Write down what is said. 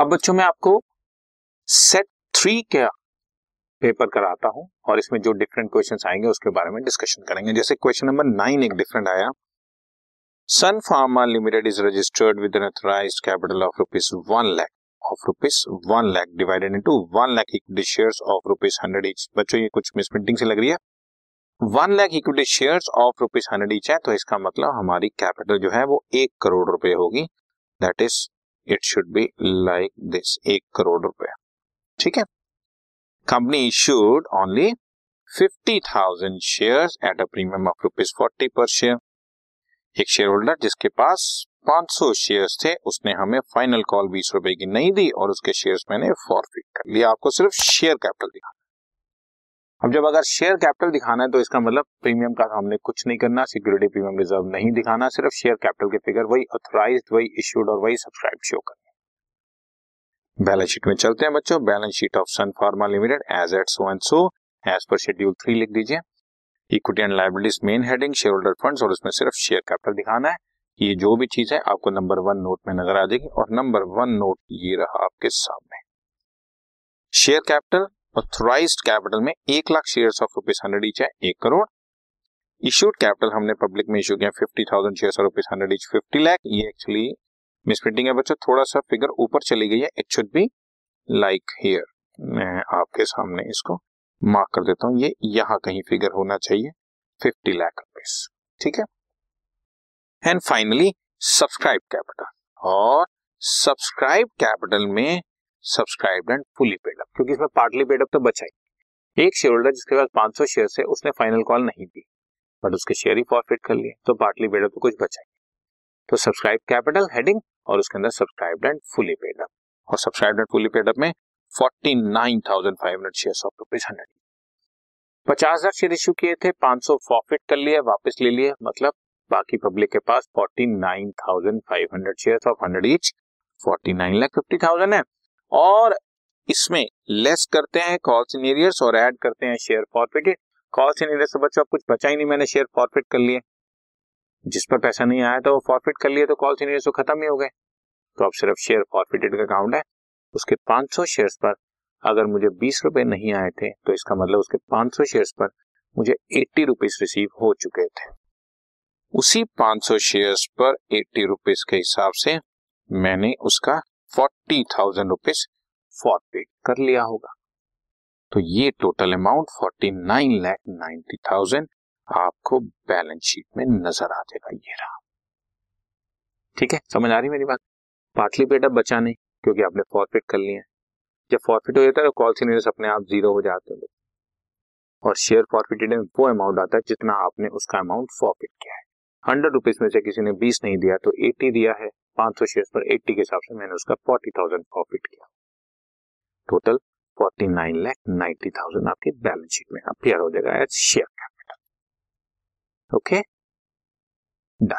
अब बच्चों मैं आपको सेट 3 का पेपर कराता हूं और इसमें जो डिफरेंट क्वेश्चंस आएंगे उसके बारे में डिस्कशन करेंगे। जैसे क्वेश्चन नंबर 9 एक डिफरेंट आया, Sun Pharma limited is registered with an authorised capital of ₹1 lakh divided into 1 lakh equity shares of ₹100 each. बच्चों ये कुछ मिसप्रिंटिंग से लग रही है, 1 lakh equity shares of ₹100 each है, तो इसका मतलब हमारी कैपिटल जो है वो 1 करोड़ रुपए होगी। That is it should be like this, 1 crore रुपए, ठीक है। Company issued only 50,000 shares at a premium of ₹40 पर शेयर। एक शेयर होल्डर जिसके पास 500 शेयर्स थे उसने हमें फाइनल कॉल 20 रुपए की नहीं दी और उसके शेयर्स मैंने फॉरफिट कर लिया। आपको सिर्फ शेयर कैपिटल दिखाना है। अब जब अगर शेयर कैपिटल दिखाना है तो इसका मतलब प्रीमियम का हमने कुछ नहीं करना, सिक्योरिटी प्रीमियम रिजर्व नहीं दिखाना, सिर्फ शेयर कैपिटल के फिगर वही ऑथराइज्ड, वही इश्यूड और वही सब्सक्राइब शो करना। बैलेंस शीट में चलते हैं बच्चों। Balance sheet of Sun Pharma limited as at so and so as per schedule 3 लिख दीजिए। Equity and liabilities main heading, share holder funds और उसमें सिर्फ शेयर कैपिटल दिखाना है। ये जो भी चीज है आपको नंबर 1 नोट में नजर आ जाएगी और नंबर 1 नोट ये रहा आपके सामने। शेयर कैपिटल ऑथराइज्ड कैपिटल में 1 लाख शेयर्स ऑफ ₹100 ईच है, 1 करोड़। इशूड कैपिटल हमने पब्लिक में इशू किया 50,000 शेयर्स ऑफ ₹100 ईच, 50 लाख। ये एक्चुअली मिसप्रिंटिंग है बच्चों, थोड़ा सा फिगर ऊपर चली गई है। It should be like here, मैं आपके सामने इसको मार्क कर देता हूं, ये यहाँ कहीं फिगर होना चाहिए 50 लाख रुपीज, ठीक है। एंड फाइनली सब्सक्राइब कैपिटल, और सब्सक्राइब कैपिटल में सब्सक्राइब एंड फुली पेडअप, क्योंकि इसमें पार्टली पेडअप तो बचा ही। एक शेयर होल्डर जिसके पास 500 शेयर है उसने फाइनल कॉल नहीं दी बट उसके शेयर ही फॉरफिट कर लिए, तो पार्टली पेडअप तो कुछ बचा ही। तो सब्सक्राइब कैपिटल हेडिंग और उसके अंदर सब्सक्राइब एंड फुली पेडअप, और सब्सक्राइब एंड फुली पेडअप में 49,500 शेयर्स ऑफ ₹100। 50,000 शेयर इश्यू किए थे, 500 फॉरफिट कर लिए, वापस ले लिए, मतलब बाकी पब्लिक के पास 49,500 शेयर्स ऑफ ₹100 ईच, 49,50,000 है। और इसमें लेस करते हैं कॉल्स इन एरियर्स और ऐड करते हैं share forfeited. Calls in arrears से बच्चों कुछ बचा ही नहीं, मैंने शेयर फॉरफिट कर लिए, जिस पर पैसा नहीं आया था वो फॉरफिट कर लिए, तो कॉल्स इन एरियर्स तो खत्म ही हो गए। तो अब सिर्फ शेयर फॉरफिटेड का अकाउंट है। उसके 500 शेयर्स पर अगर मुझे 20 रुपए नहीं आए थे तो इसका मतलब उसके 500 शेयर्स पर मुझे 80 रुपीस रिसीव हो चुके थे। उसी 500 शेयर्स पर 80 रुपीस के हिसाब से मैंने उसका 40,000 रुपीस फॉरफिट कर लिया होगा। तो ये टोटल अमाउंट 49,90,000 आपको बैलेंस शीट में नजर आ जाएगा, ये रहा, ठीक है। समझ आ रही मेरी बात? पार्टली पेडअप बचा नहीं क्योंकि आपने फॉरफिट कर लिए। जब फॉरफिट हो जाता है तो कॉल्स इन एरियर्स अपने आप जीरो हो जाते हैं और शेयर फॉरफिटेड में वो अमाउंट आता है जितना आपने उसका अमाउंट फॉरफिट किया है। 100 रुपीज में से किसी ने 20 नहीं दिया तो 80 दिया है, 500 शेयर पर 80 के हिसाब से मैंने उसका 40,000 फॉरफिट किया। टोटल 49,90,000 आपकी बैलेंस शीट में अपीयर हो जाएगा as share capital. Okay, done.